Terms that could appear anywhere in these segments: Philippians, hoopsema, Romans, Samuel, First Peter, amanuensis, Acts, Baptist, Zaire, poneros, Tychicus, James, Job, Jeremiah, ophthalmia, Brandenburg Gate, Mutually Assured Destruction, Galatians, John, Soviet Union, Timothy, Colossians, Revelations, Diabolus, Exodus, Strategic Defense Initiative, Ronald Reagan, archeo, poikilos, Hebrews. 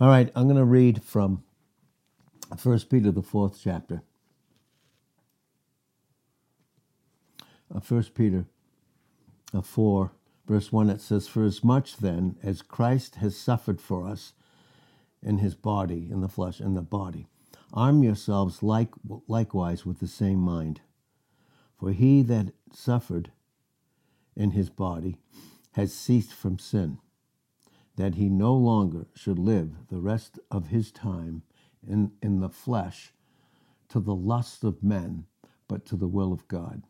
All right, I'm going to read from First Peter, the 4th chapter. First Peter 4, verse 1, it says, "For as much then as Christ has suffered for us in his body, in the flesh, in the body, arm yourselves likewise with the same mind. For he that suffered in his body has ceased from sin, that he no longer should live the rest of his time in the flesh to the lusts of men, but to the will of God.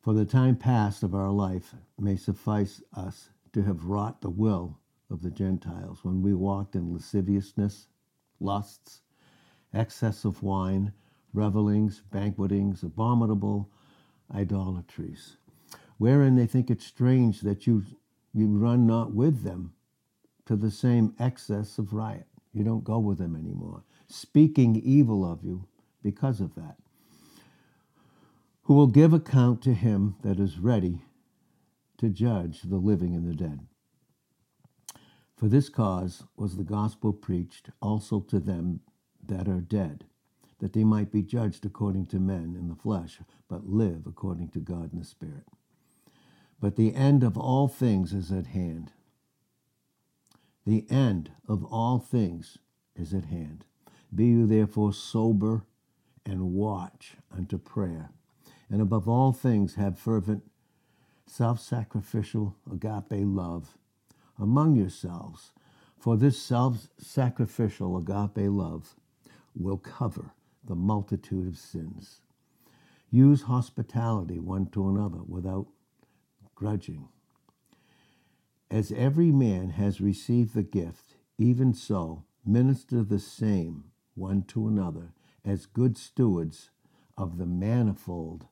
For the time past of our life may suffice us to have wrought the will of the Gentiles, when we walked in lasciviousness, lusts, excess of wine, revelings, banquetings, abominable idolatries, wherein they think it strange that you run not with them to the same excess of riot." You don't go with them anymore. "Speaking evil of you because of that, who will give account to him that is ready to judge the living and the dead. For this cause was the gospel preached also to them that are dead, that they might be judged according to men in the flesh, but live according to God in the Spirit. But the end of all things is at hand." The end of all things is at hand. "Be you therefore sober and watch unto prayer. And above all things have fervent, self-sacrificial, agape love among yourselves. For this self-sacrificial, agape love will cover the multitude of sins. Use hospitality one to another without grudging. As every man has received the gift, even so minister the same one to another as good stewards of the manifold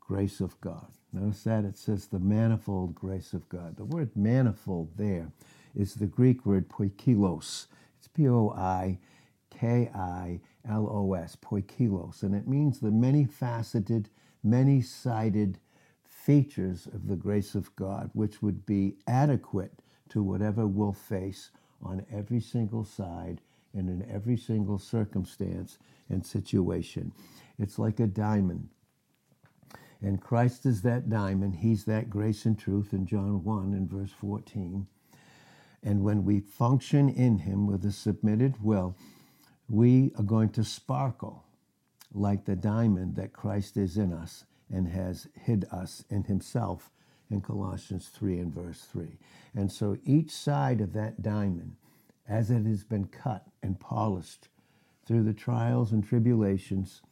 grace of God." Notice that it says the manifold grace of God. The word manifold there is the Greek word poikilos. It's P-O-I-K-I-L-O-S, poikilos. And it means the many-faceted, many-sided features of the grace of God, which would be adequate to whatever we'll face on every single side and in every single circumstance and situation. It's like a diamond. And Christ is that diamond. He's that grace and truth in John 1 and verse 14. And when we function in him with a submitted will, we are going to sparkle like the diamond that Christ is in us and has hid us in himself in Colossians 3 and verse 3. And so each side of that diamond, as it has been cut and polished through the trials and tribulations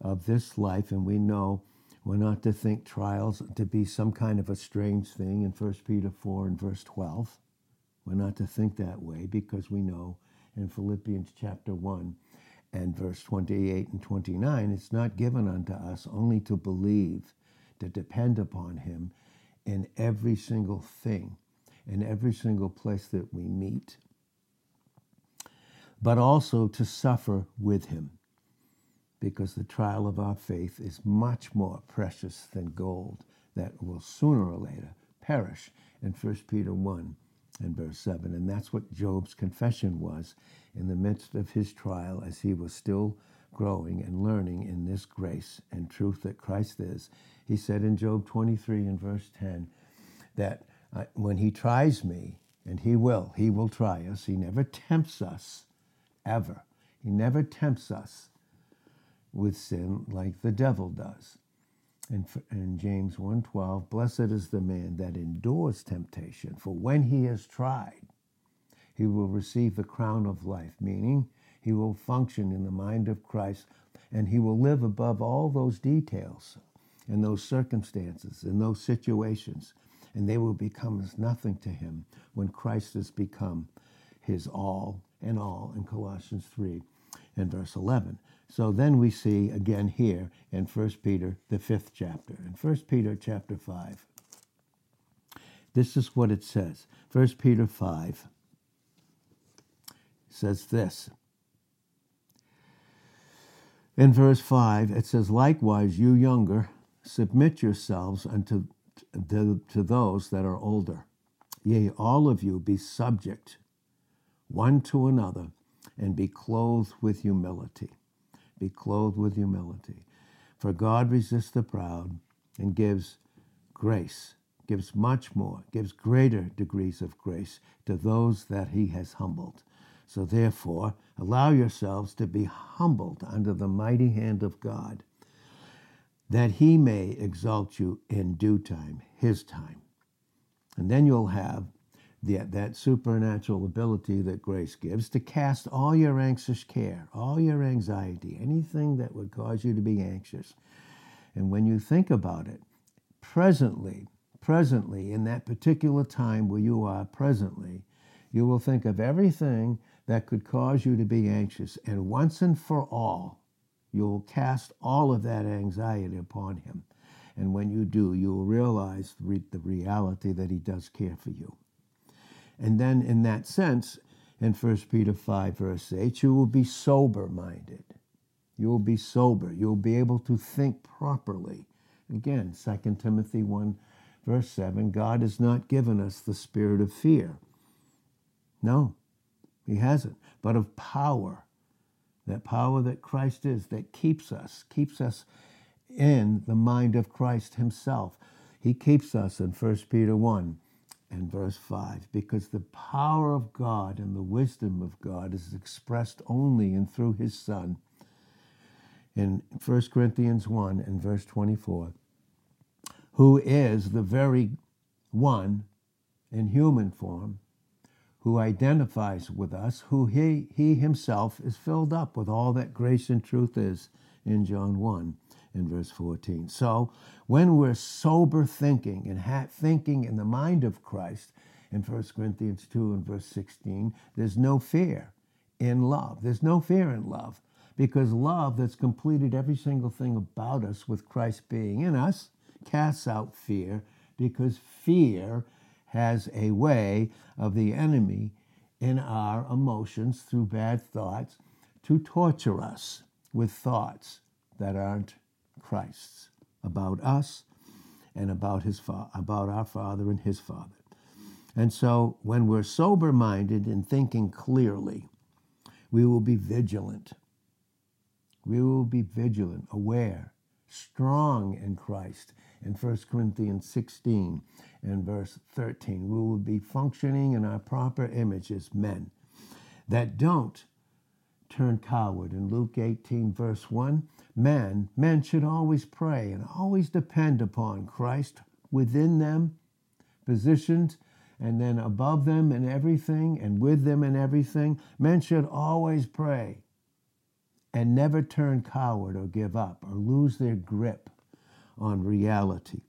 of this life, and we know we're not to think trials to be some kind of a strange thing in 1 Peter 4 and verse 12. We're not to think that way, because we know in Philippians chapter 1, and verse 28 and 29, "It's not given unto us only to believe, to depend upon him in every single thing, in every single place that we meet, but also to suffer with him, because the trial of our faith is much more precious than gold that will sooner or later perish," in 1 Peter 1 and verse 7. And that's what Job's confession was in the midst of his trial, as he was still growing and learning in this grace and truth that Christ is. He said in Job 23 and verse 10 that when he tries me, and he will try us. He never tempts us, ever. He never tempts us with sin like the devil does. And in James 1:12, "Blessed is the man that endures temptation, for when he is tried, he will receive the crown of life," meaning he will function in the mind of Christ, and he will live above all those details and those circumstances and those situations, and they will become as nothing to him when Christ has become his all in Colossians 3 and verse 11. So then we see again here in 1 Peter, the 5th chapter. In 1 Peter chapter 5, this is what it says. 1 Peter 5 says this. In verse 5, it says, "Likewise, you younger, submit yourselves unto to those that are older. Yea, all of you be subject one to another, and be clothed with humility. Be clothed with humility. For God resists the proud and gives grace, gives much more, gives greater degrees of grace to those that he has humbled. So therefore, allow yourselves to be humbled under the mighty hand of God, that he may exalt you in due time, his time. And then you'll have that supernatural ability that grace gives to cast all your anxious care, all your anxiety, anything that would cause you to be anxious. And when you think about it, presently, in that particular time where you are presently, you will think of everything that could cause you to be anxious. And once and for all, you will cast all of that anxiety upon him. And when you do, you will realize the reality that he does care for you. And then in that sense, in 1 Peter 5, verse 8, you will be sober-minded. You will be sober. You will be able to think properly. Again, 2 Timothy 1, verse 7, God has not given us the spirit of fear. No, he hasn't. But of power, that power that Christ is, that keeps us in the mind of Christ himself. He keeps us in 1 Peter 1. And verse 5, because the power of God and the wisdom of God is expressed only and through his Son. In 1 Corinthians 1 and verse 24, who is the very one in human form who identifies with us, who he himself is filled up with all that grace and truth is in John 1. In verse 14. So when we're sober thinking and thinking in the mind of Christ, in 1 Corinthians 2 and verse 16, there's no fear in love. There's no fear in love, because love that's completed every single thing about us with Christ being in us casts out fear, because fear has a way of the enemy in our emotions through bad thoughts to torture us with thoughts that aren't Christ's, about us and about about our Father and his Father. And so when we're sober-minded and thinking clearly, we will be vigilant. We will be vigilant, aware, strong in Christ. In 1 Corinthians 16 and verse 13, we will be functioning in our proper image as men that don't turn coward. In Luke 18 verse 1, men should always pray and always depend upon Christ within them, positioned, and then above them in everything, and with them in everything. Men should always pray and never turn coward or give up or lose their grip on reality.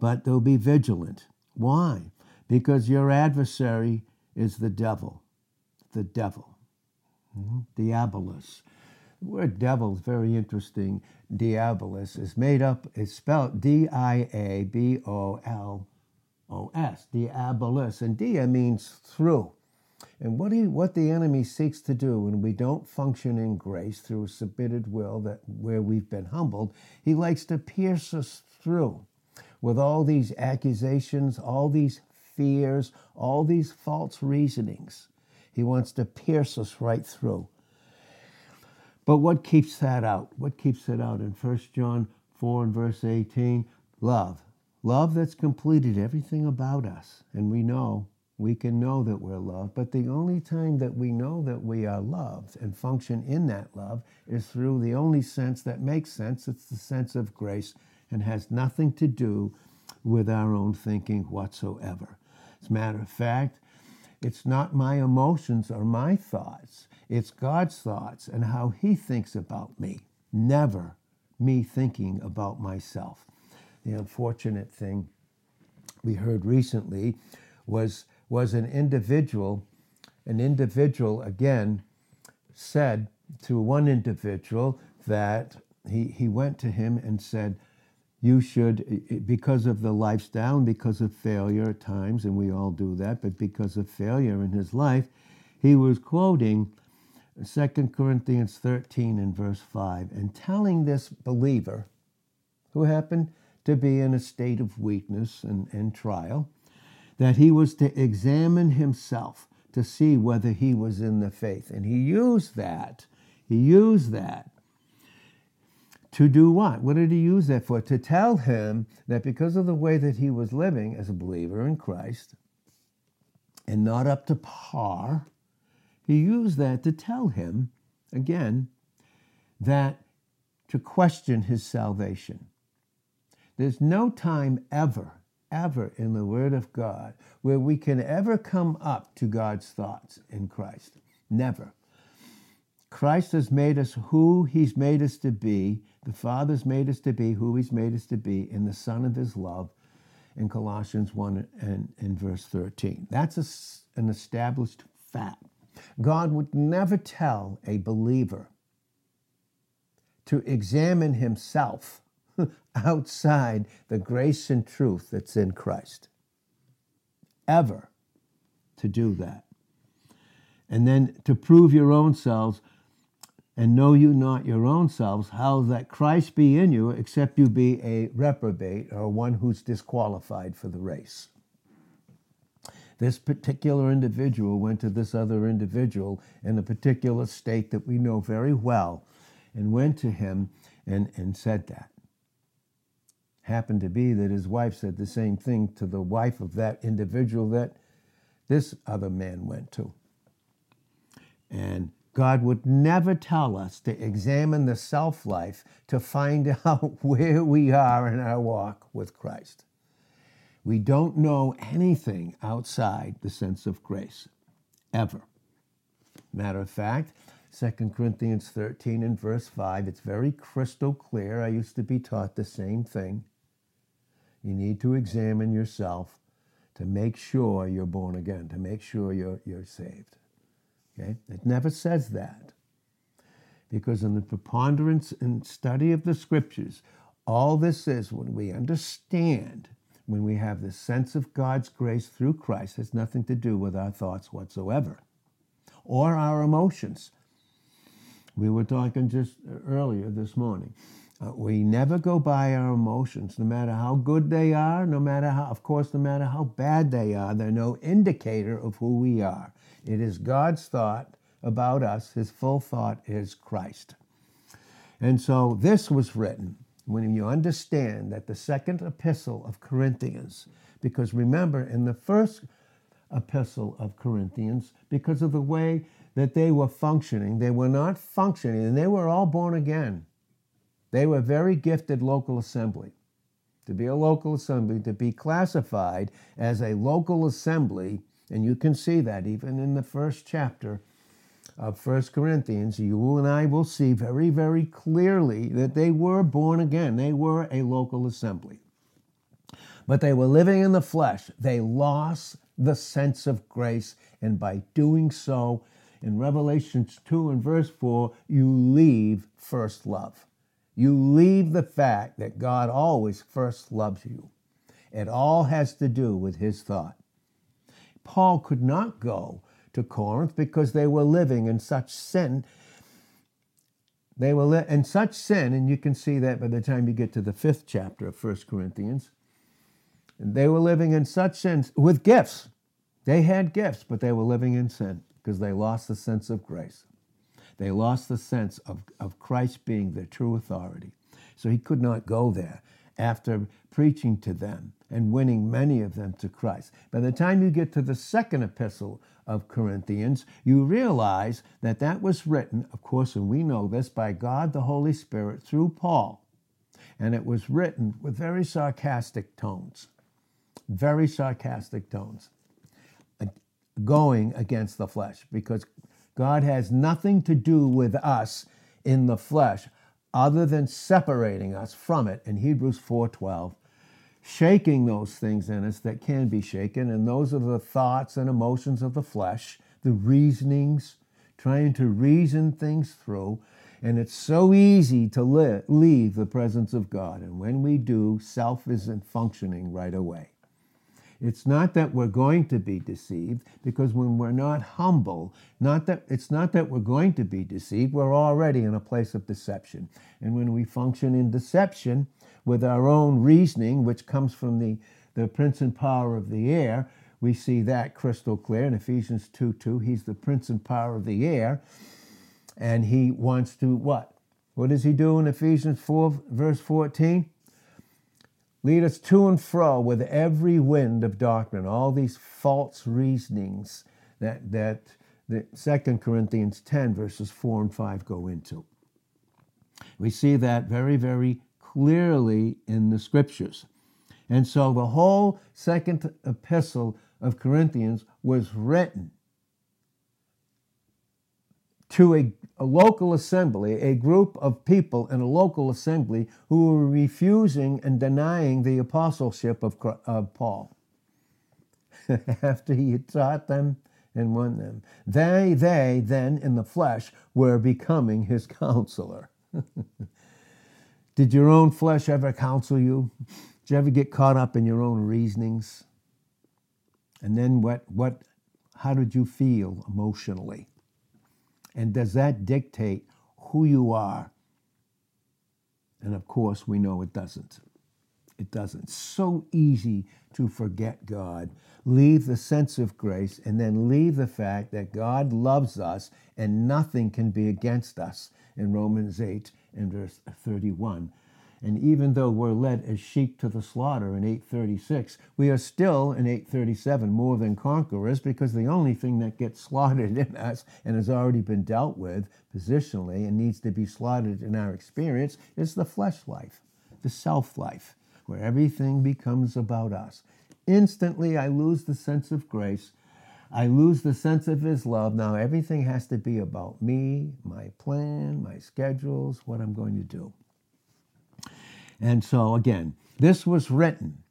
But they'll be vigilant. Why? Because your adversary is the devil. The devil. Diabolus. The word devil is very interesting. Diabolus is made up, it's spelled D-I-A-B-O-L-O-S, Diabolus. And dia means through. And what the enemy seeks to do when we don't function in grace through a submitted will that where we've been humbled, he likes to pierce us through with all these accusations, all these fears, all these false reasonings. He wants to pierce us right through. But what keeps that out? What keeps it out? In 1 John 4 and verse 18, love. Love that's completed everything about us. And we can know that we're loved. But the only time that we know that we are loved and function in that love is through the only sense that makes sense. It's the sense of grace, and has nothing to do with our own thinking whatsoever. As a matter of fact, it's not my emotions or my thoughts. It's God's thoughts and how he thinks about me, never me thinking about myself. The unfortunate thing we heard recently was an individual again said to one individual that he went to him and said, you should, because of the lifestyle, because of failure at times, and we all do that, but because of failure in his life, he was quoting 2 Corinthians 13 and verse 5, and telling this believer, who happened to be in a state of weakness and trial, that he was to examine himself, to see whether he was in the faith. And he used that. He used that to do what? What did he use that for? To tell him that because of the way that he was living as a believer in Christ and not up to par, he used that to tell him, again, that to question his salvation. There's no time ever in the Word of God where we can ever come up to God's thoughts in Christ. Never. Christ has made us who he's made us to be. The Father's made us to be who he's made us to be in the Son of his love in Colossians 1 and in verse 13. That's an established fact. God would never tell a believer to examine himself outside the grace and truth that's in Christ. Ever to do that. And then to prove your own selves, and know you not your own selves, how that Christ be in you, except you be a reprobate or one who's disqualified for the race. This particular individual went to this other individual in a particular state that we know very well, and went to him and said that. Happened to be that his wife said the same thing to the wife of that individual that this other man went to. And God would never tell us to examine the self-life to find out where we are in our walk with Christ. We don't know anything outside the sense of grace, ever. Matter of fact, 2 Corinthians 13 and verse 5, it's very crystal clear. I used to be taught the same thing. You need to examine yourself to make sure you're born again, to make sure you're saved. Okay? It never says that. Because in the preponderance and study of the Scriptures, all this is when we understand, when we have the sense of God's grace through Christ, has nothing to do with our thoughts whatsoever or our emotions. We were talking just earlier this morning. We never go by our emotions, no matter how good they are, no matter how bad they are, they're no indicator of who we are. It is God's thought about us. His full thought is Christ. And so this was written when you understand that the second epistle of Corinthians, because remember in the first epistle of Corinthians, because of the way that they were functioning, they were not functioning, and they were all born again. They were very gifted local assembly. To be a local assembly, to be classified as a local assembly, and you can see that even in the first chapter of First Corinthians, you and I will see very, very clearly that they were born again. They were a local assembly. But they were living in the flesh. They lost the sense of grace, and by doing so, in Revelations 2 and verse 4, you leave first love. You leave the fact that God always first loves you. It all has to do with his thought. Paul could not go to Corinth because they were living in such sin. They were in such sin, and you can see that by the time you get to the 5th chapter of 1 Corinthians. They were living in such sin with gifts. They had gifts, but they were living in sin because they lost the sense of grace. They lost the sense of Christ being their true authority. So he could not go there after preaching to them and winning many of them to Christ. By the time you get to the second epistle of Corinthians, you realize that that was written, of course, and we know this, by God the Holy Spirit through Paul. And it was written with very sarcastic tones, going against the flesh, because God has nothing to do with us in the flesh other than separating us from it in Hebrews 4:12, shaking those things in us that can be shaken, and those are the thoughts and emotions of the flesh, the reasonings, trying to reason things through, and it's so easy to leave the presence of God, and when we do, self isn't functioning right away. It's not that we're going to be deceived, because when we're not humble, we're already in a place of deception. And when we function in deception with our own reasoning, which comes from the prince and power of the air, We see that crystal clear in Ephesians 2:2. He's the prince and power of the air. And he wants to what? What does he do in Ephesians 4, verse 14? Lead us to and fro with every wind of doctrine, all these false reasonings that 2 Corinthians 10, verses 4 and 5 go into. We see that very, very clearly in the Scriptures. And so the whole second epistle of Corinthians was written to a local assembly, a group of people in a local assembly who were refusing and denying the apostleship of Paul after he had taught them and won them. They then in the flesh were becoming his counselor. Did your own flesh ever counsel you? Did you ever get caught up in your own reasonings? And then how did you feel emotionally? And does that dictate who you are? And of course, we know it doesn't. It doesn't. So easy to forget God, leave the sense of grace, and then leave the fact that God loves us and nothing can be against us in Romans 8 and verse 31. And even though we're led as sheep to the slaughter in 8:36, we are still in 8:37 more than conquerors, because the only thing that gets slaughtered in us and has already been dealt with positionally and needs to be slaughtered in our experience is the flesh life, the self life, where everything becomes about us. Instantly, I lose the sense of grace. I lose the sense of his love. Now everything has to be about me, my plan, my schedules, what I'm going to do. And so again, this was written.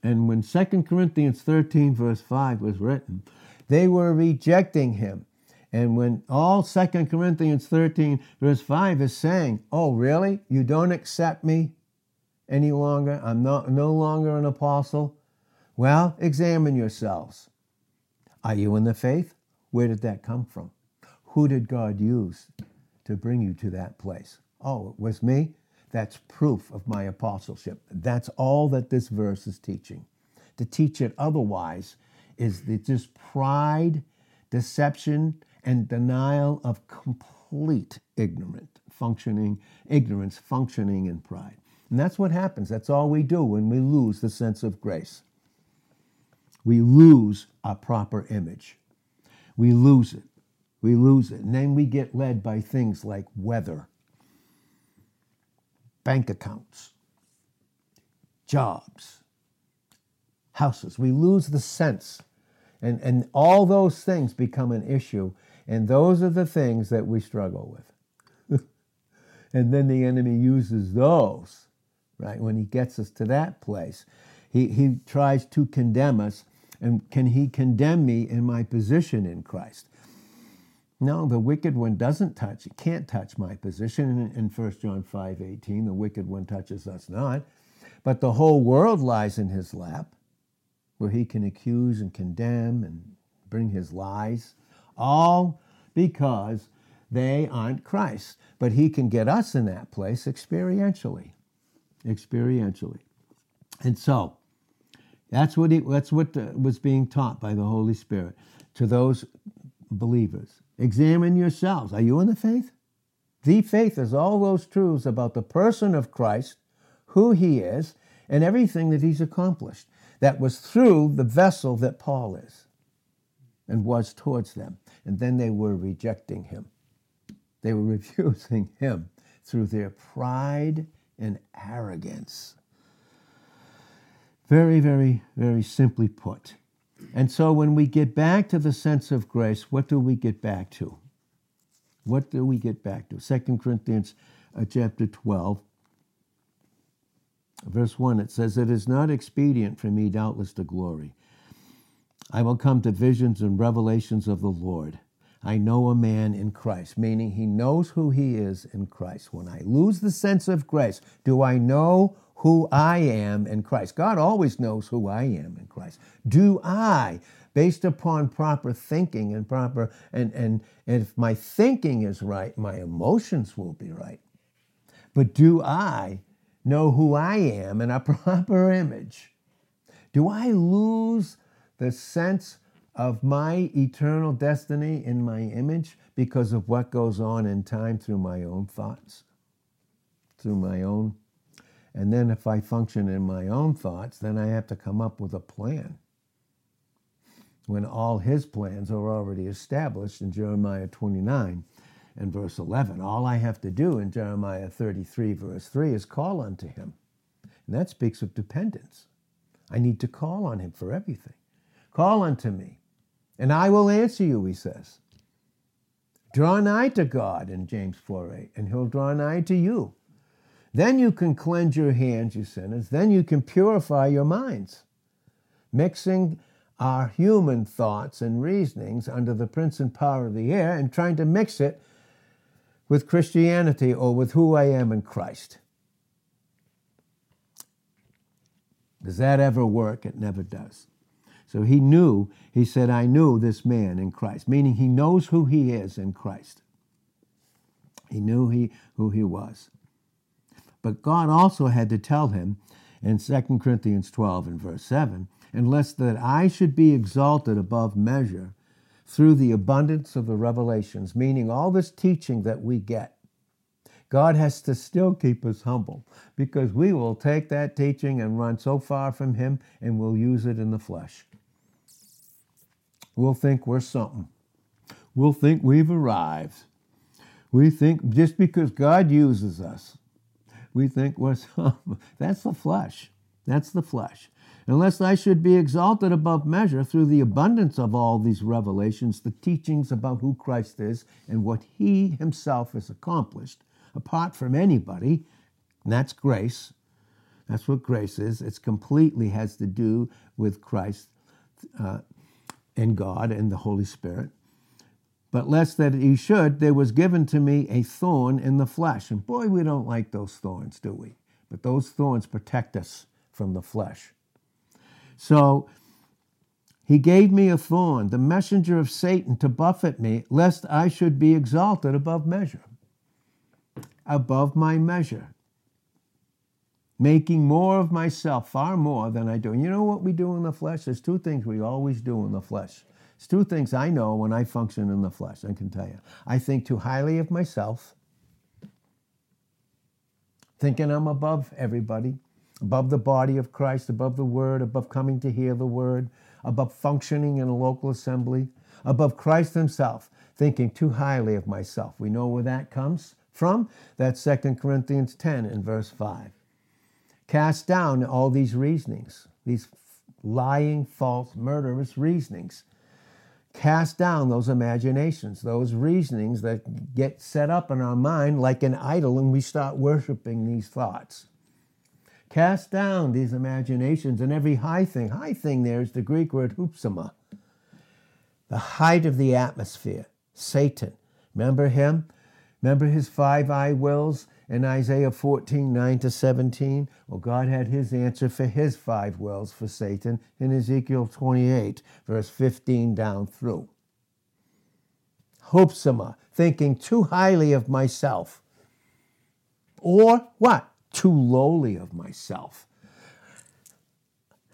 And when 2 Corinthians 13 verse 5 was written, they were rejecting him. And when all 2 Corinthians 13 verse 5 is saying, oh, really? You don't accept me any longer? I'm no longer an apostle? Well, examine yourselves. Are you in the faith? Where did that come from? Who did God use to bring you to that place? Oh, it was me? That's proof of my apostleship. That's all that this verse is teaching. To teach it otherwise is this pride, deception, and denial of complete ignorance, functioning in pride. And that's what happens. That's all we do when we lose the sense of grace. We lose our proper image. We lose it. And then we get led by things like weather, bank accounts, jobs, houses. We lose the sense. And all those things become an issue. And those are the things that we struggle with. And then the enemy uses those, right? When he gets us to that place, he tries to condemn us. And can he condemn me in my position in Christ? No, the wicked one can't touch my position. In 1 John 5:18, the wicked one touches us not. But the whole world lies in his lap, where he can accuse and condemn and bring his lies, all because they aren't Christ. But he can get us in that place experientially. And so that's what was being taught by the Holy Spirit to those believers. Examine yourselves. Are you in the faith? The faith is all those truths about the person of Christ, who he is, and everything that he's accomplished. That was through the vessel that Paul is and was towards them. And then they were rejecting him. They were refusing him through their pride and arrogance. Very, very, very simply put. And so when we get back to the sense of grace, what do we get back to? 2 Corinthians chapter 12, verse 1, it says, "It is not expedient for me doubtless to glory. I will come to visions and revelations of the Lord. I know a man in Christ," meaning he knows who he is in Christ. When I lose the sense of grace, do I know who I am in Christ? God always knows who I am in Christ. Do I, based upon proper thinking and proper, and if my thinking is right, my emotions will be right. But do I know who I am in a proper image? Do I lose the sense of my eternal destiny in my image because of what goes on in time through my own thoughts? And then if I function in my own thoughts, then I have to come up with a plan when all his plans are already established in Jeremiah 29 and verse 11. All I have to do in Jeremiah 33 verse 3 is call unto him. And that speaks of dependence. I need to call on him for everything. Call unto me, and I will answer you, he says. Draw nigh to God in James 4:8, and he'll draw nigh to you. Then you can cleanse your hands, you sinners. Then you can purify your minds, mixing our human thoughts and reasonings under the prince and power of the air and trying to mix it with Christianity or with who I am in Christ. Does that ever work? It never does. So he knew, he said, I knew this man in Christ, meaning he knows who he is in Christ. He knew who he was. But God also had to tell him in 2 Corinthians 12 and verse 7, and lest that I should be exalted above measure through the abundance of the revelations, meaning all this teaching that we get. God has to still keep us humble because we will take that teaching and run so far from him and we'll use it in the flesh. We'll think we're something. We'll think we've arrived. We think just because God uses us, we think we're something. That's the flesh. That's the flesh. Unless I should be exalted above measure through the abundance of all these revelations, the teachings about who Christ is and what he himself has accomplished, apart from anybody, and that's grace. That's what grace is. It completely has to do with Christ and God and the Holy Spirit. But lest that he should, there was given to me a thorn in the flesh. And boy, we don't like those thorns, do we? But those thorns protect us from the flesh. So he gave me a thorn, the messenger of Satan, to buffet me, lest I should be exalted above measure. Above my measure, making more of myself, far more than I do. And you know what we do in the flesh? There's two things we always do in the flesh. It's two things I know when I function in the flesh, I can tell you. I think too highly of myself, thinking I'm above everybody, above the body of Christ, above the word, above coming to hear the word, above functioning in a local assembly, above Christ himself, thinking too highly of myself. We know where that comes from. That's 2 Corinthians 10 and verse 5. Cast down all these reasonings, these lying, false, murderous reasonings. Cast down those imaginations, those reasonings that get set up in our mind like an idol and we start worshiping these thoughts. Cast down these imaginations and every high thing. High thing there is the Greek word hoopsema, the height of the atmosphere, Satan. Remember him? Remember his five I wills in Isaiah 14, 9 to 17? Well, God had his answer for his five wills for Satan in Ezekiel 28, verse 15 down through. Hoopsema, thinking too highly of myself. Or what? Too lowly of myself.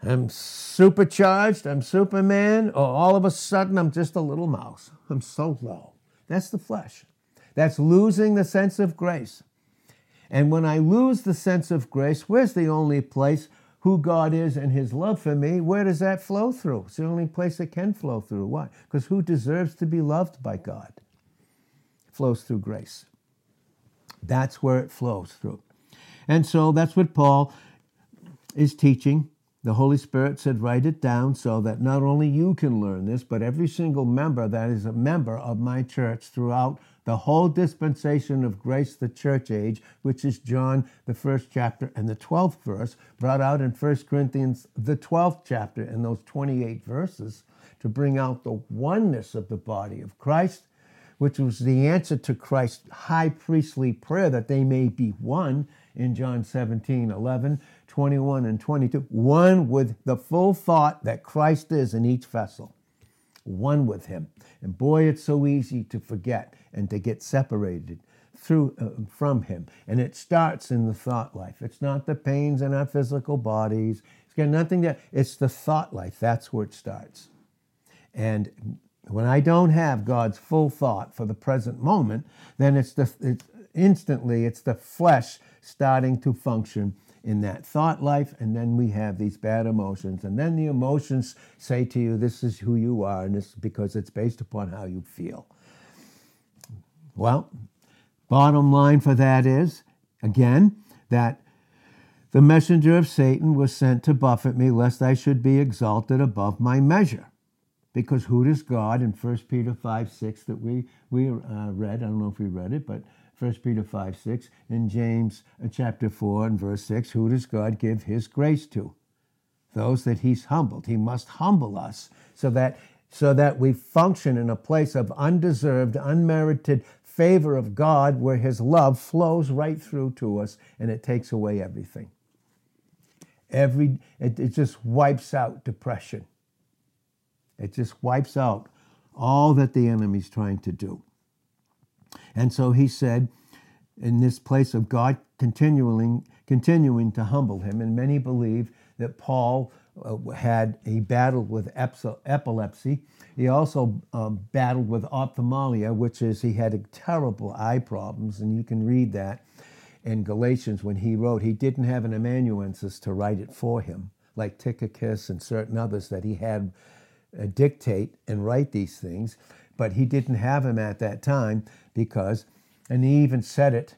I'm supercharged, I'm Superman, or all of a sudden I'm just a little mouse. I'm so low. That's the flesh. That's losing the sense of grace. And when I lose the sense of grace, where's the only place who God is and his love for me? Where does that flow through? It's the only place it can flow through. Why? Because who deserves to be loved by God? It flows through grace. That's where it flows through. And so that's what Paul is teaching. The Holy Spirit said, write it down so that not only you can learn this, but every single member that is a member of my church throughout the whole dispensation of grace, the church age, which is John, the 1st chapter and the 12th verse, brought out in 1 Corinthians, the 12th chapter and those 28 verses to bring out the oneness of the body of Christ, which was the answer to Christ's high priestly prayer that they may be one in John 17, 11, 21 and 22, one with the full thought that Christ is in each vessel. One with him. And boy, it's so easy to forget and to get separated from him. And it starts in the thought life. It's not the pains in our physical bodies. Again, nothing that, it's the thought life. That's where it starts. And when I don't have God's full thought for the present moment, then it's instantly the flesh starting to function in that thought life, and then we have these bad emotions, and then the emotions say to you, this is who you are, and it's because it's based upon how you feel. Well, bottom line for that is, again, that the messenger of Satan was sent to buffet me, lest I should be exalted above my measure. Because who does God, in 1 Peter 5, 6, that we read, I don't know if we read it, but 1 Peter 5, 6, in James chapter 4 and verse 6, who does God give his grace to? Those that he's humbled. He must humble us so that we function in a place of undeserved, unmerited favor of God, where his love flows right through to us, and it takes away everything. It just wipes out depression. It just wipes out all that the enemy's trying to do. And so he said, in this place of God continuing to humble him, and many believe that Paul battled with epilepsy. He also battled with ophthalmia, which is he had terrible eye problems, and you can read that in Galatians when he wrote. He didn't have an amanuensis to write it for him, like Tychicus and certain others that he had dictate and write these things, but he didn't have him at that time because, and he even said it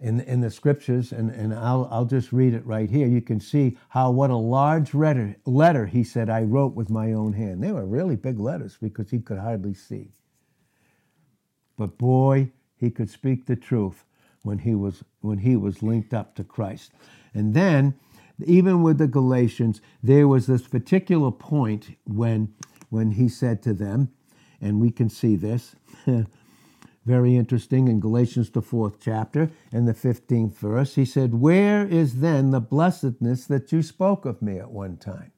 in the scriptures, and I'll just read it right here. You can see what a large letter he said, I wrote with my own hand. They were really big letters because he could hardly see. But boy, he could speak the truth when he was linked up to Christ. And then even with the Galatians, there was this particular point when he said to them, and we can see this, very interesting, in Galatians, the 4th chapter and the 15th verse, he said, where is then the blessedness that you spoke of me at one time?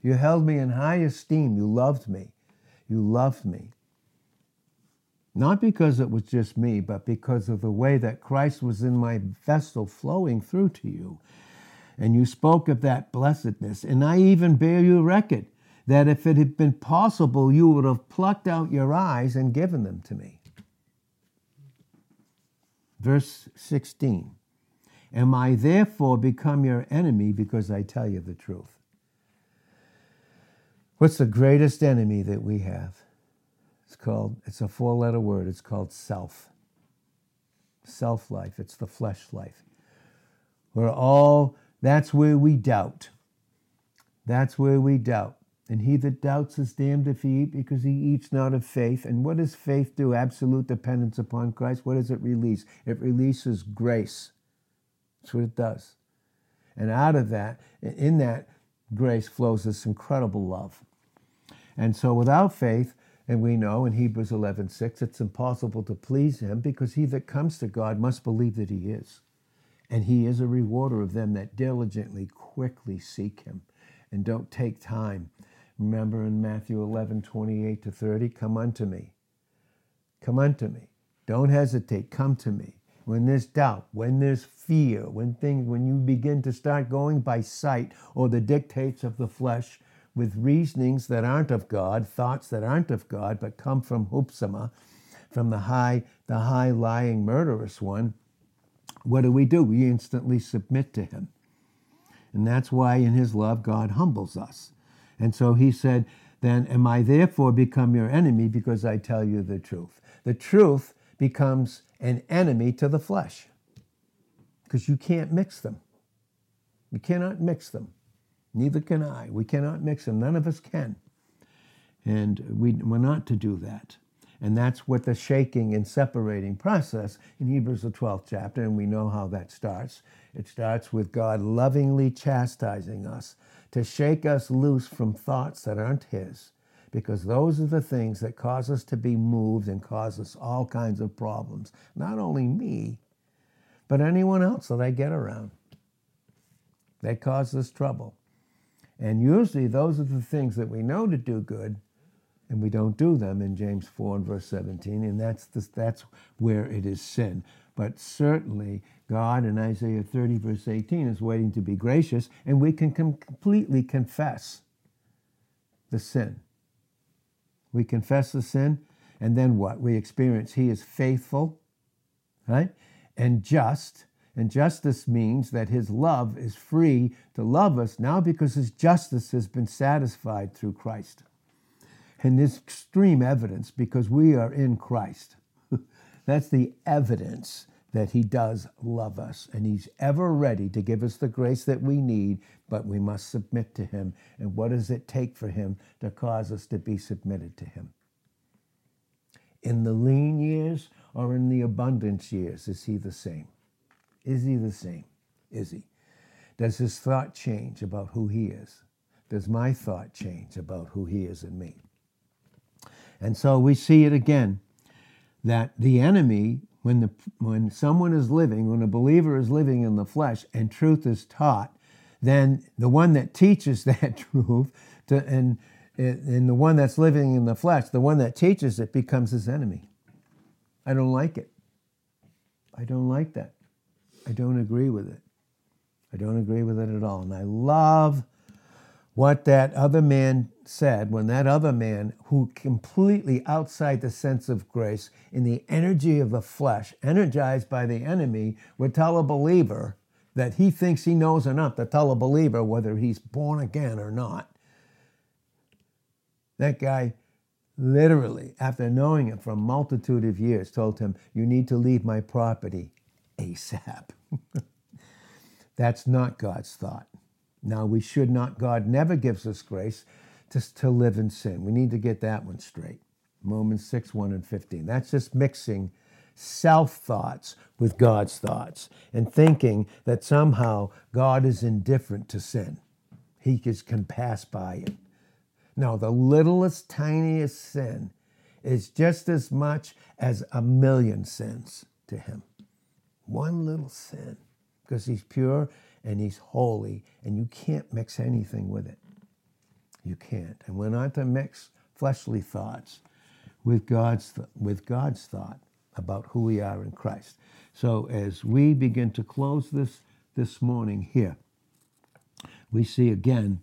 You held me in high esteem. You loved me. You loved me. Not because it was just me, but because of the way that Christ was in my vessel flowing through to you. And you spoke of that blessedness. And I even bear you record that if it had been possible, you would have plucked out your eyes and given them to me. Verse 16, am I therefore become your enemy because I tell you the truth? What's the greatest enemy that we have? It's a four-letter word. It's called self. Self-life. It's the flesh life. That's where we doubt. That's where we doubt. And he that doubts is damned if he eat, because he eats not of faith. And what does faith do? Absolute dependence upon Christ. What does it release? It releases grace. That's what it does. And out of that, in that grace flows this incredible love. And so without faith, and we know in Hebrews 11:6, it's impossible to please him, because he that comes to God must believe that he is. And he is a rewarder of them that diligently, quickly seek him. And don't take time. Remember in Matthew 11:28-30, come unto me. Come unto me. Don't hesitate. Come to me. When there's doubt, when there's fear, when you begin to start going by sight or the dictates of the flesh with reasonings that aren't of God, thoughts that aren't of God, but come from hoopsema, from the high lying murderous one, what do? We instantly submit to him. And that's why in his love, God humbles us. And so he said, then am I therefore become your enemy because I tell you the truth? The truth becomes an enemy to the flesh because you can't mix them. You cannot mix them. Neither can I. We cannot mix them. None of us can. And we're not to do that. And that's what the shaking and separating process in Hebrews, the 12th chapter, and we know how that starts. It starts with God lovingly chastising us to shake us loose from thoughts that aren't his, because those are the things that cause us to be moved and cause us all kinds of problems. Not only me, but anyone else that I get around. They cause us trouble. And usually those are the things that we know to do good, and we don't do them in James 4 and verse 17, and that's where it is sin. But certainly God in Isaiah 30, verse 18, is waiting to be gracious, and we can completely confess the sin. We confess the sin, and then what? We experience He is faithful, right? And just. And justice means that His love is free to love us now because His justice has been satisfied through Christ. And this extreme evidence because we are in Christ. That's the evidence that He does love us, and He's ever ready to give us the grace that we need, but we must submit to Him. And what does it take for Him to cause us to be submitted to Him? In the lean years or in the abundance years, is He the same? Is He the same? Is He? Does His thought change about who He is? Does my thought change about who He is in me? And so we see it again, that the enemy, when someone is living, when a believer is living in the flesh and truth is taught, then the one that teaches that truth, and the one that's living in the flesh, the one that teaches it becomes his enemy. I don't like it. I don't like that. I don't agree with it. I don't agree with it at all. And I love what that other man said when that other man, who completely outside the sense of grace, in the energy of the flesh, energized by the enemy, would tell a believer that he thinks he knows enough to tell a believer whether he's born again or not. That guy literally, after knowing it for a multitude of years, told him, "You need to leave my property ASAP." That's not God's thought. Now, we should not, God never gives us grace to live in sin. We need to get that one straight. Romans 6, 1 and 15. That's just mixing self-thoughts with God's thoughts and thinking that somehow God is indifferent to sin. He just can pass by it. No, the littlest, tiniest sin is just as much as a million sins to Him. One little sin, because He's pure and He's holy, and you can't mix anything with it. You can't. And we're not to mix fleshly thoughts with God's thought about who we are in Christ. So as we begin to close this morning here, we see again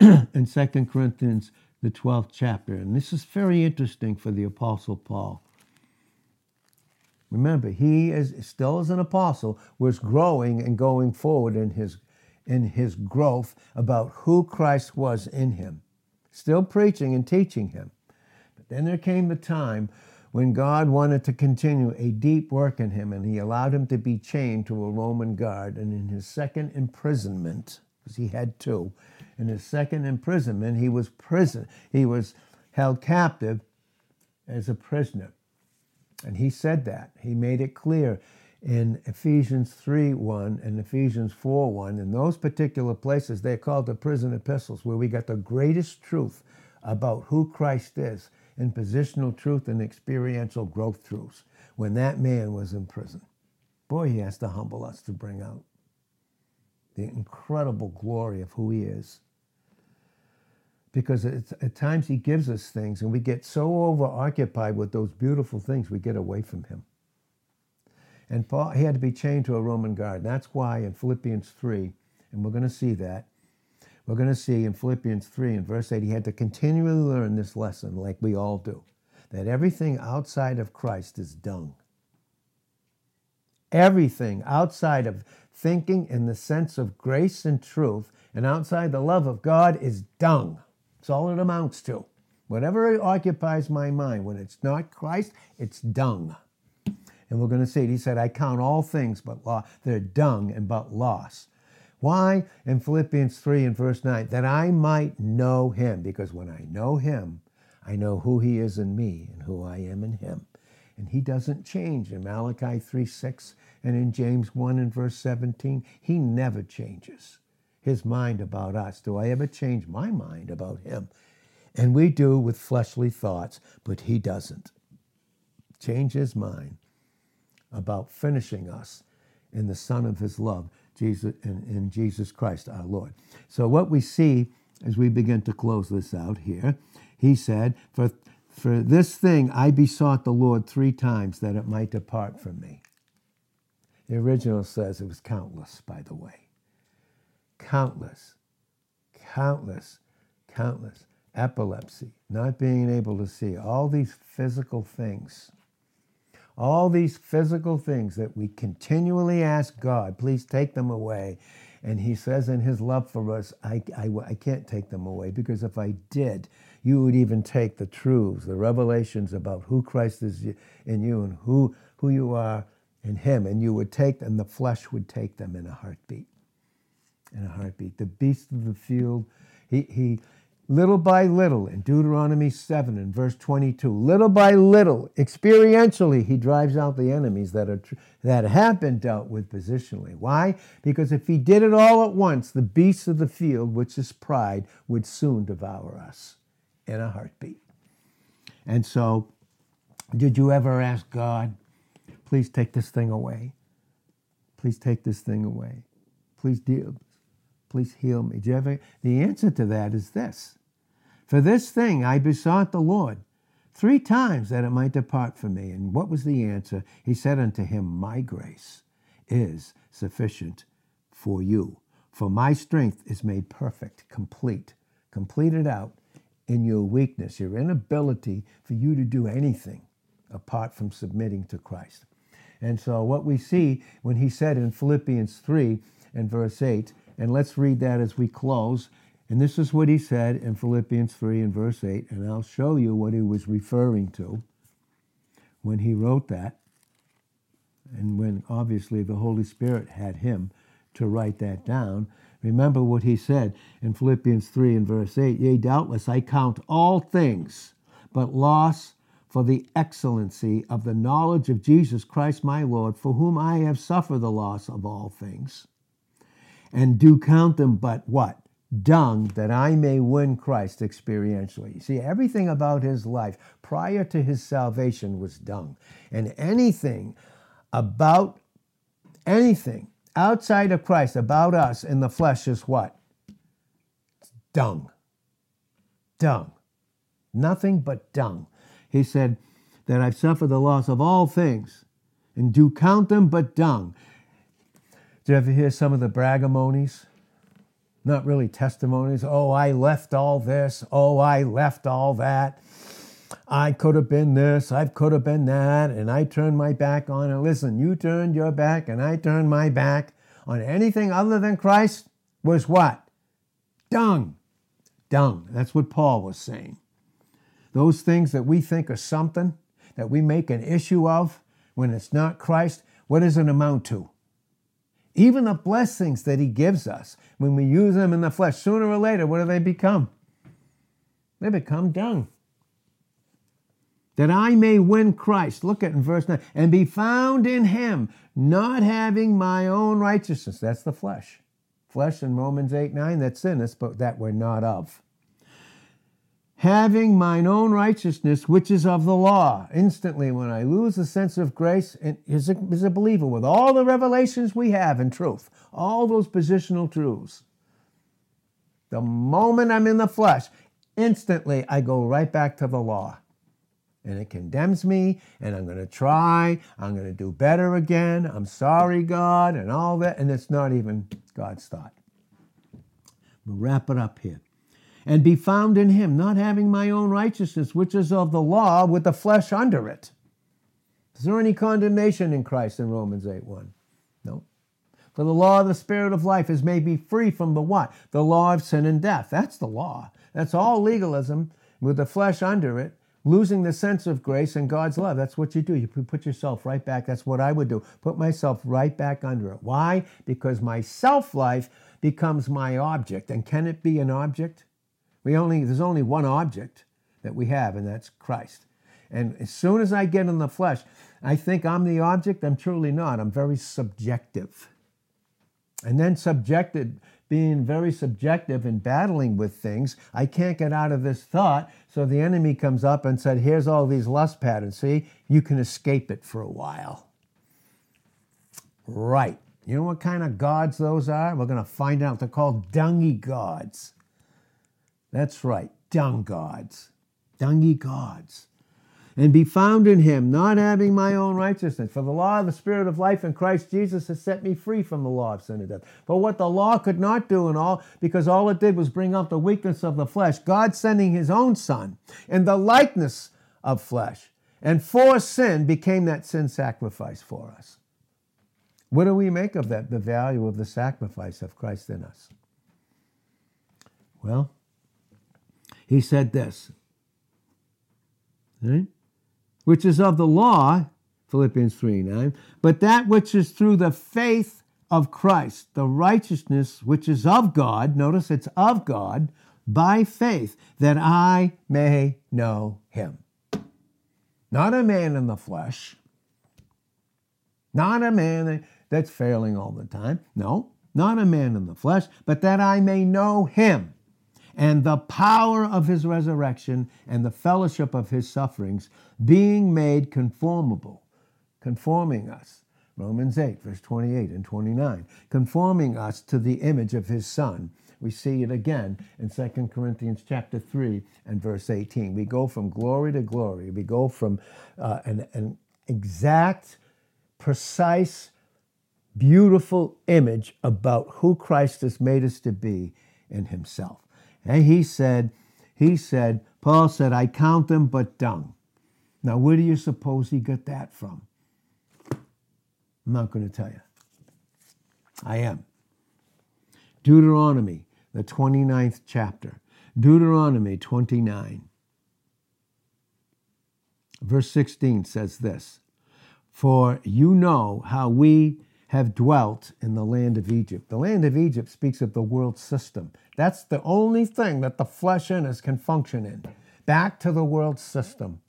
in 2 Corinthians, the 12th chapter, and this is very interesting for the Apostle Paul. Remember, he is still an apostle, was growing and going forward in his growth about who Christ was in him, still preaching and teaching him. But then there came the time when God wanted to continue a deep work in him, and He allowed him to be chained to a Roman guard. And in his second imprisonment, because he had two, in his second imprisonment, he was held captive as a prisoner. And he said that. He made it clear in Ephesians 3:1 and Ephesians 4:1. In those particular places, they're called the prison epistles, where we got the greatest truth about who Christ is in positional truth and experiential growth truths when that man was in prison. Boy, he has to humble us to bring out the incredible glory of who He is. Because at times He gives us things and we get so overoccupied with those beautiful things, we get away from Him. And Paul, he had to be chained to a Roman guard. And that's why in Philippians 3, and we're going to see that, we're going to see in Philippians 3 in verse 8, he had to continually learn this lesson, like we all do, that everything outside of Christ is dung. Everything outside of thinking in the sense of grace and truth and outside the love of God is dung. That's all it amounts to. Whatever occupies my mind, when it's not Christ, it's dung. And we're going to see it. He said, I count all things but loss. They're dung and but loss. Why? In Philippians 3 and verse 9, that I might know Him. Because when I know Him, I know who He is in me and who I am in Him. And He doesn't change. In Malachi 3:6 and in James 1 and verse 17, He never changes His mind about us. Do I ever change my mind about Him? And we do with fleshly thoughts, but He doesn't change His mind about finishing us in the Son of His love, Jesus, in Jesus Christ our Lord. So what we see as we begin to close this out here, he said, for this thing I besought the Lord 3 times that it might depart from me. The original says it was countless, by the way. Countless, countless, countless. Epilepsy, not being able to see, all these physical things. All these physical things that we continually ask God, please take them away. And he says in his love for us, I can't take them away, because if I did, you would even take the truths, the revelations about who Christ is in you and who you are in him, and you would take them, the flesh would take them in a heartbeat. In a heartbeat. The beast of the field, he little by little, in Deuteronomy 7 and verse 22, little by little, experientially, he drives out the enemies that have been dealt with positionally. Why? Because if he did it all at once, the beast of the field, which is pride, would soon devour us in a heartbeat. And so, did you ever ask God, please take this thing away? Please take this thing away. Please heal me. The answer to that is this. For this thing I besought the Lord 3 times that it might depart from me. And what was the answer? He said unto him, my grace is sufficient for you. For my strength is made perfect, completed out in your weakness, your inability for you to do anything apart from submitting to Christ. And so what we see when he said in Philippians 3 and verse 8, and let's read that as we close. And this is what he said in Philippians 3 and verse 8. And I'll show you what he was referring to when he wrote that. And when, obviously, the Holy Spirit had him to write that down. Remember what he said in Philippians 3 and verse 8. Yea, doubtless, I count all things but loss for the excellency of the knowledge of Jesus Christ my Lord, for whom I have suffered the loss of all things. And do count them, but what? Dung, that I may win Christ experientially. You see, everything about his life prior to his salvation was dung. And anything outside of Christ, about us in the flesh, is what? It's dung. Dung. Nothing but dung. He said that I've suffered the loss of all things, and do count them, but dung. Did you ever hear some of the braggamonies? Not really testimonies. Oh, I left all this. Oh, I left all that. I could have been this. I could have been that. And I turned my back on it. Listen, you turned your back and I turned my back on anything other than Christ was what? Dung. Dung. That's what Paul was saying. Those things that we think are something, that we make an issue of when it's not Christ, what does it amount to? Even the blessings that he gives us, when we use them in the flesh, sooner or later, what do they become? They become dung. That I may win Christ. Look at in verse 9. And be found in him, not having my own righteousness. That's the flesh. Flesh in Romans 8, 9, that's in us, but that we're not of. Having mine own righteousness, which is of the law. Instantly, when I lose the sense of grace, and as a believer, with all the revelations we have in truth, all those positional truths, the moment I'm in the flesh, instantly I go right back to the law. And it condemns me, and I'm going to try, I'm going to do better again, I'm sorry, God, and all that, and it's not even God's thought. We'll wrap it up here. And be found in him, not having my own righteousness, which is of the law, with the flesh under it. Is there any condemnation in Christ in Romans 8:1? No. For the law of the Spirit of life is made me free from the what? The law of sin and death. That's the law. That's all legalism with the flesh under it, losing the sense of grace and God's love. That's what you do. You put yourself right back. That's what I would do. Put myself right back under it. Why? Because my self-life becomes my object. And can it be an object? There's only one object that we have, and that's Christ. And as soon as I get in the flesh, I think I'm the object. I'm truly not. I'm very subjective. And then being very subjective and battling with things, I can't get out of this thought. So the enemy comes up and said, here's all these lust patterns. See, you can escape it for a while. Right. You know what kind of gods those are? We're going to find out. They're called dungy gods. That's right, dung gods, dungy gods. and be found in him, not having my own righteousness. For the law of the Spirit of life in Christ Jesus has set me free from the law of sin and death. But what the law could not do in all, because all it did was bring up the weakness of the flesh, God sending his own Son in the likeness of flesh, and for sin became that sin sacrifice for us. What do we make of that, the value of the sacrifice of Christ in us? Well, he said this, right? Which is of the law, Philippians 3:9, but that which is through the faith of Christ, the righteousness which is of God, notice it's of God, by faith, that I may know him. Not a man in the flesh, not a man that's failing all the time, no, not a man in the flesh, but that I may know him, and the power of his resurrection, and the fellowship of his sufferings, being made conformable, conforming us, Romans 8, verse 28 and 29, conforming us to the image of his Son. We see it again in 2 Corinthians chapter 3 and verse 18. We go from glory to glory. We go from an exact, precise, beautiful image about who Christ has made us to be in himself. And he said, Paul said, I count them but dung. Now, where do you suppose he got that from? I'm not going to tell you. I am. Deuteronomy, the 29th chapter. Deuteronomy 29. Verse 16 says this, for you know how we have dwelt in the land of Egypt. The land of Egypt speaks of the world system. That's the only thing that the flesh in us can function in. Back to the world system.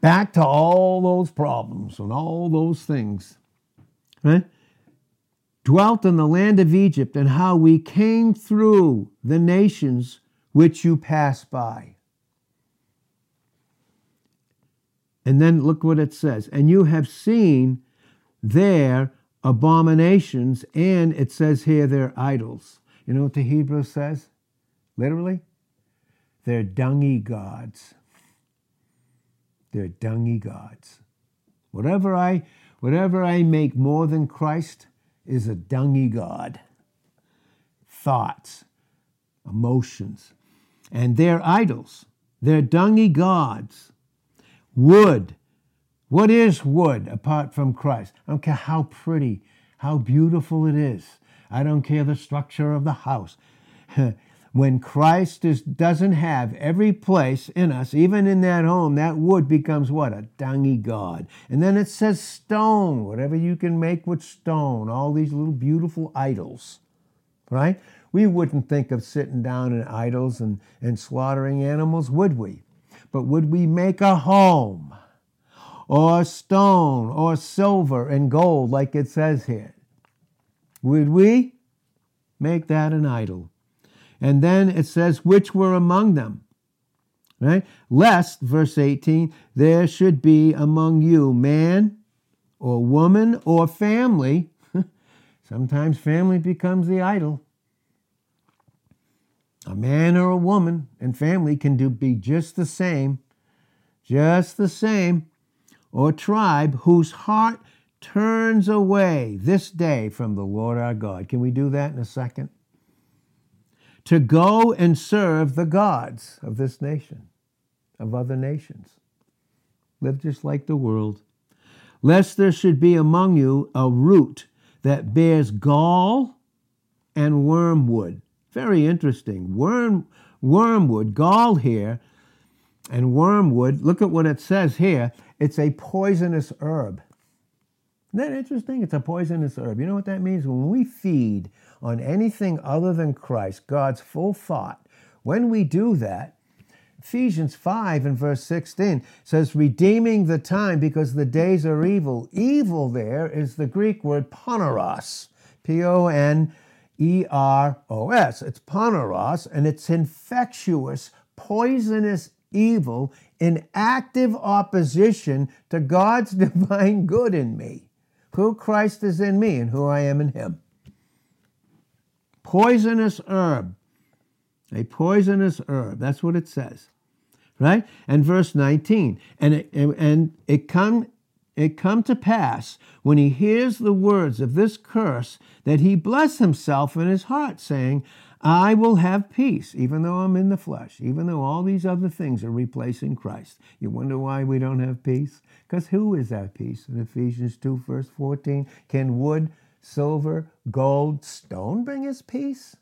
Back to all those problems and all those things. Right? Dwelt in the land of Egypt, and how we came through the nations which you passed by. And then look what it says. And you have seen their abominations, and it says here their idols. You know what the Hebrew says? Literally? They're dungy gods. They're dungy gods. Whatever I make more than Christ is a dungy god. Thoughts, emotions, and their idols, their dungy gods. Wood. What is wood apart from Christ? I don't care how pretty, how beautiful it is. I don't care the structure of the house. When Christ doesn't have every place in us, even in that home, that wood becomes what? A dungy god. And then it says stone, whatever you can make with stone, all these little beautiful idols, right? We wouldn't think of sitting down in idols and slaughtering animals, would we? But would we make a home or stone or silver and gold like it says here? Would we make that an idol? And then it says, which were among them, right? Lest, verse 18, there should be among you man or woman or family. Sometimes family becomes the idol. A man or a woman and family can be just the same, or tribe whose heart turns away this day from the Lord our God. Can we do that in a second? To go and serve the gods of this nation, of other nations. Live just like the world. Lest there should be among you a root that bears gall and wormwood. Very interesting. Wormwood, gall here, and wormwood. Look at what it says here. It's a poisonous herb. Isn't that interesting? It's a poisonous herb. You know what that means? When we feed on anything other than Christ, God's full thought, when we do that, Ephesians 5 and verse 16 says, redeeming the time because the days are evil. Evil there is the Greek word poneros, P-O-N, E-R-O-S. It's poneros, and it's infectious, poisonous evil in active opposition to God's divine good in me, who Christ is in me and who I am in him. Poisonous herb. A poisonous herb. That's what it says. right? And verse 19, and it come to pass when he hears the words of this curse that he bless himself in his heart, saying, I will have peace, even though I'm in the flesh, even though all these other things are replacing Christ. You wonder why we don't have peace? Because who is that peace? In Ephesians 2, verse 14, can wood, silver, gold, stone bring us peace?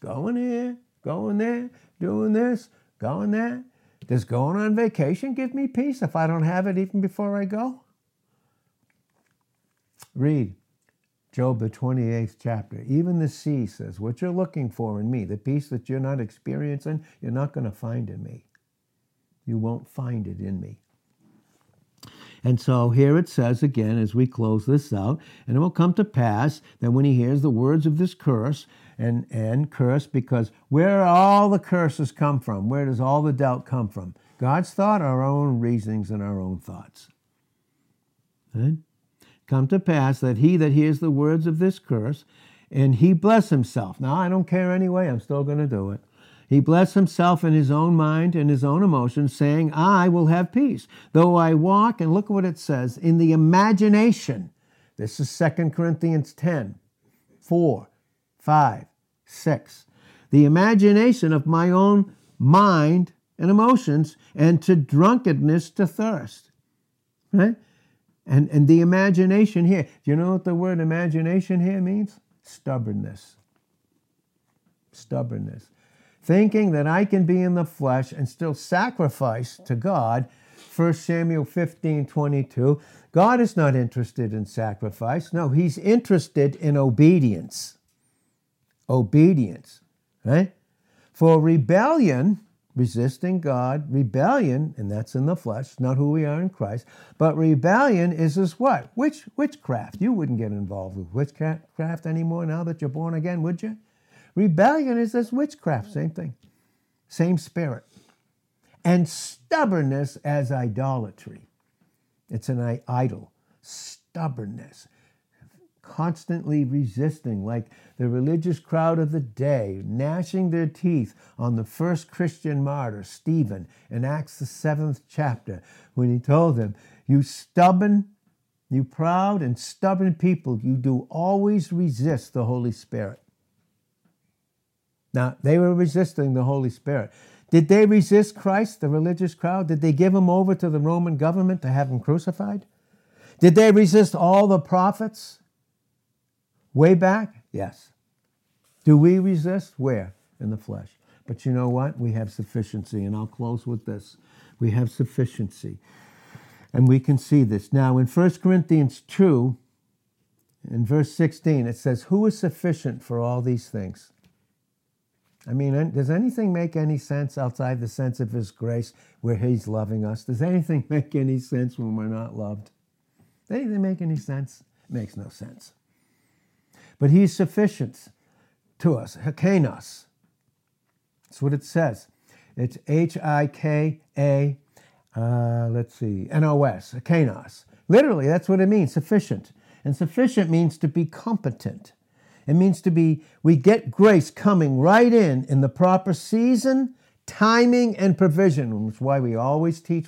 Going here, going there, doing this, going that. Does going on vacation give me peace if I don't have it even before I go? Read Job, the 28th chapter. Even the sea says, what you're looking for in me, the peace that you're not experiencing, you're not going to find in me. You won't find it in me. And so here it says again, as we close this out, and it will come to pass that when he hears the words of this curse, and curse, because where all the curses come from? Where does all the doubt come from? God's thought, our own reasonings, and our own thoughts. Right? Come to pass that he that hears the words of this curse, and he bless himself. Now, I don't care anyway, I'm still going to do it. He bless himself in his own mind and his own emotions, saying, I will have peace, though I walk, and look what it says, in the imagination. This is 2 Corinthians 10, 4, 5, 6. The imagination of my own mind and emotions, and to drunkenness, to thirst. Right? And the imagination here, do you know what the word imagination here means? Stubbornness. Stubbornness. Thinking that I can be in the flesh and still sacrifice to God. 1 Samuel 15, 22. God is not interested in sacrifice. No, he's interested in obedience. Obedience, right? For rebellion, resisting God, rebellion, and that's in the flesh, not who we are in Christ, but rebellion is this what? Witchcraft. You wouldn't get involved with witchcraft anymore now that you're born again, would you? Rebellion is this witchcraft, same thing, same spirit. And stubbornness as idolatry. It's an idol, stubbornness. Constantly resisting, like the religious crowd of the day, gnashing their teeth on the first Christian martyr, Stephen, in Acts the 7th chapter, when he told them, you proud and stubborn people, you do always resist the Holy Spirit. Now, they were resisting the Holy Spirit. Did they resist Christ, the religious crowd? Did they give him over to the Roman government to have him crucified? Did they resist all the prophets? Way back? Yes. Do we resist? Where? In the flesh. But you know what? We have sufficiency, and I'll close with this. We have sufficiency, and we can see this. Now, in 1 Corinthians 2, in verse 16, it says, who is sufficient for all these things? I mean, does anything make any sense outside the sense of his grace where he's loving us? Does anything make any sense when we're not loved? Does anything make any sense? It makes no sense. But he's sufficient to us, Hikainos. That's what it says. It's Hika, Nos, Hikainos. Literally, that's what it means, sufficient. And sufficient means to be competent. It means to be, we get grace coming right in the proper season, timing, and provision, which is why we always teach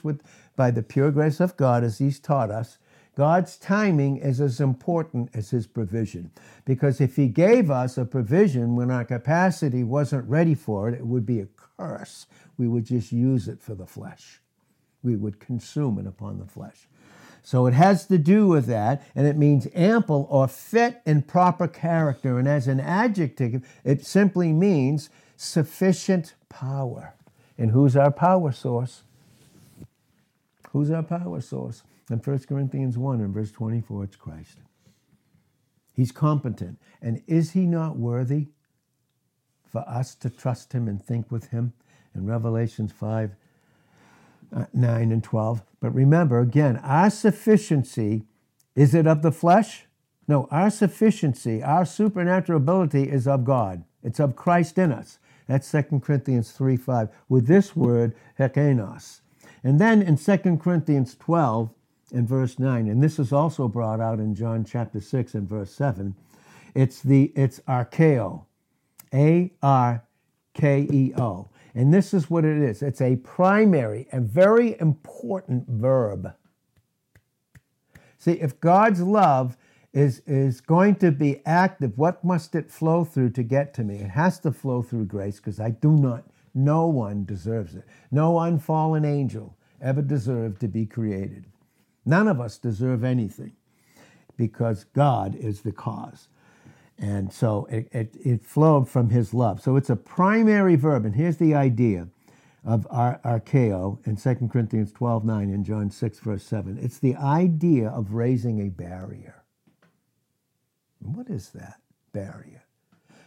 by the pure grace of God as he's taught us. God's timing is as important as his provision, because if he gave us a provision when our capacity wasn't ready for it, it would be a curse. We would just use it for the flesh. We would consume it upon the flesh. So it has to do with that, and it means ample or fit and proper character. And as an adjective, it simply means sufficient power. And who's our power source? Who's our power source? In 1 Corinthians 1 and verse 24, it's Christ. He's competent. And is he not worthy for us to trust him and think with him? In Revelations 5, 9 and 12. But remember, again, our sufficiency, is it of the flesh? No, our sufficiency, our supernatural ability is of God. It's of Christ in us. That's 2 Corinthians 3, 5. With this word, hekainos. And then in 2 Corinthians 12, in verse 9, and this is also brought out in John chapter 6 and verse 7, it's archeo, Arkeo. And this is what it is. It's a primary, a very important verb. See, if God's love is going to be active, what must it flow through to get to me? It has to flow through grace, because I do not, no one deserves it. No unfallen angel ever deserved to be created. None of us deserve anything, because God is the cause. And so it flowed from his love. So it's a primary verb. And here's the idea of archeo in 2 Corinthians 12:9 and John 6, verse 7. It's the idea of raising a barrier. What is that barrier?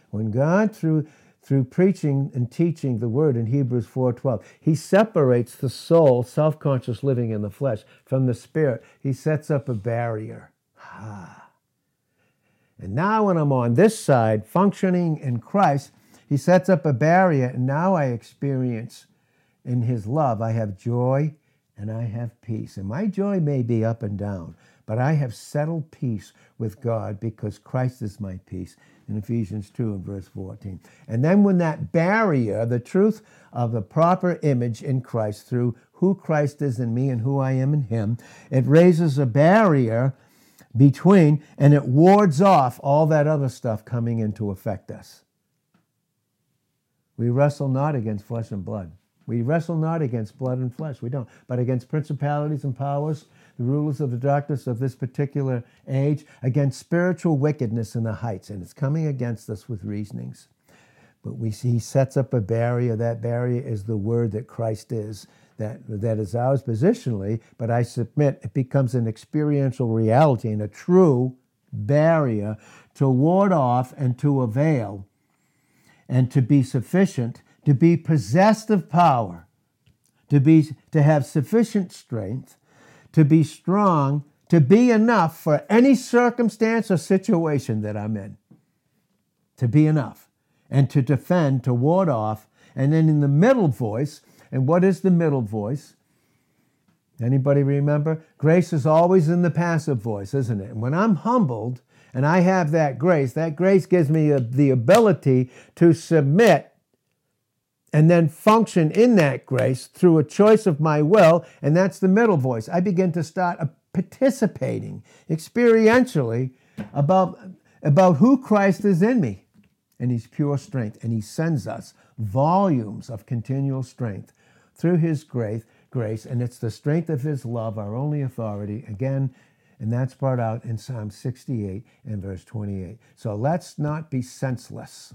When God, through preaching and teaching the word in Hebrews 4:12, he separates the soul, self-conscious living in the flesh, from the spirit. He sets up a barrier. Ah. And now when I'm on this side, functioning in Christ, he sets up a barrier, and now I experience in his love, I have joy and I have peace. And my joy may be up and down, but I have settled peace with God because Christ is my peace, in Ephesians 2 and verse 14. And then when that barrier, the truth of the proper image in Christ, through who Christ is in me and who I am in him, it raises a barrier between, and it wards off all that other stuff coming in to affect us. We wrestle not against flesh and blood. We wrestle not against blood and flesh, we don't, but against principalities and powers, the rulers of the darkness of this particular age, against spiritual wickedness in the heights, and it's coming against us with reasonings. But we see he sets up a barrier. That barrier is the word that Christ is. That is ours positionally, but I submit it becomes an experiential reality and a true barrier to ward off and to avail and to be sufficient, to be possessed of power, to have sufficient strength, to be strong, to be enough for any circumstance or situation that I'm in, to be enough, and to defend, to ward off, and then in the middle voice. And what is the middle voice? Anybody remember? Grace is always in the passive voice, isn't it? And when I'm humbled and I have that grace gives me the ability to submit and then function in that grace through a choice of my will, and that's the middle voice. I begin to start participating experientially about who Christ is in me. And he's pure strength, and he sends us volumes of continual strength through his grace, and it's the strength of his love, our only authority, again, and that's brought out in Psalm 68 and verse 28. So let's not be senseless.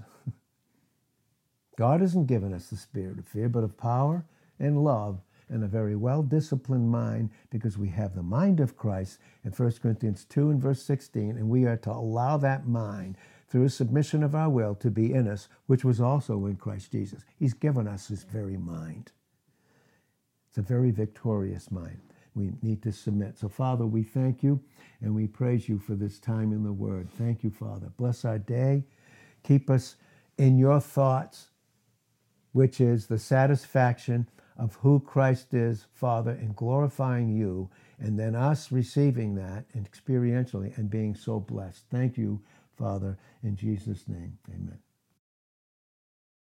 God hasn't given us the spirit of fear, but of power and love and a very well-disciplined mind, because we have the mind of Christ in 1 Corinthians 2 and verse 16, and we are to allow that mind through a submission of our will to be in us, which was also in Christ Jesus. He's given us his very mind. It's a very victorious mind. We need to submit. So, Father, we thank you and we praise you for this time in the Word. Thank you, Father. Bless our day. Keep us in your thoughts, which is the satisfaction of who Christ is, Father, and glorifying you, and then us receiving that experientially and being so blessed. Thank you, Father, in Jesus' name, amen.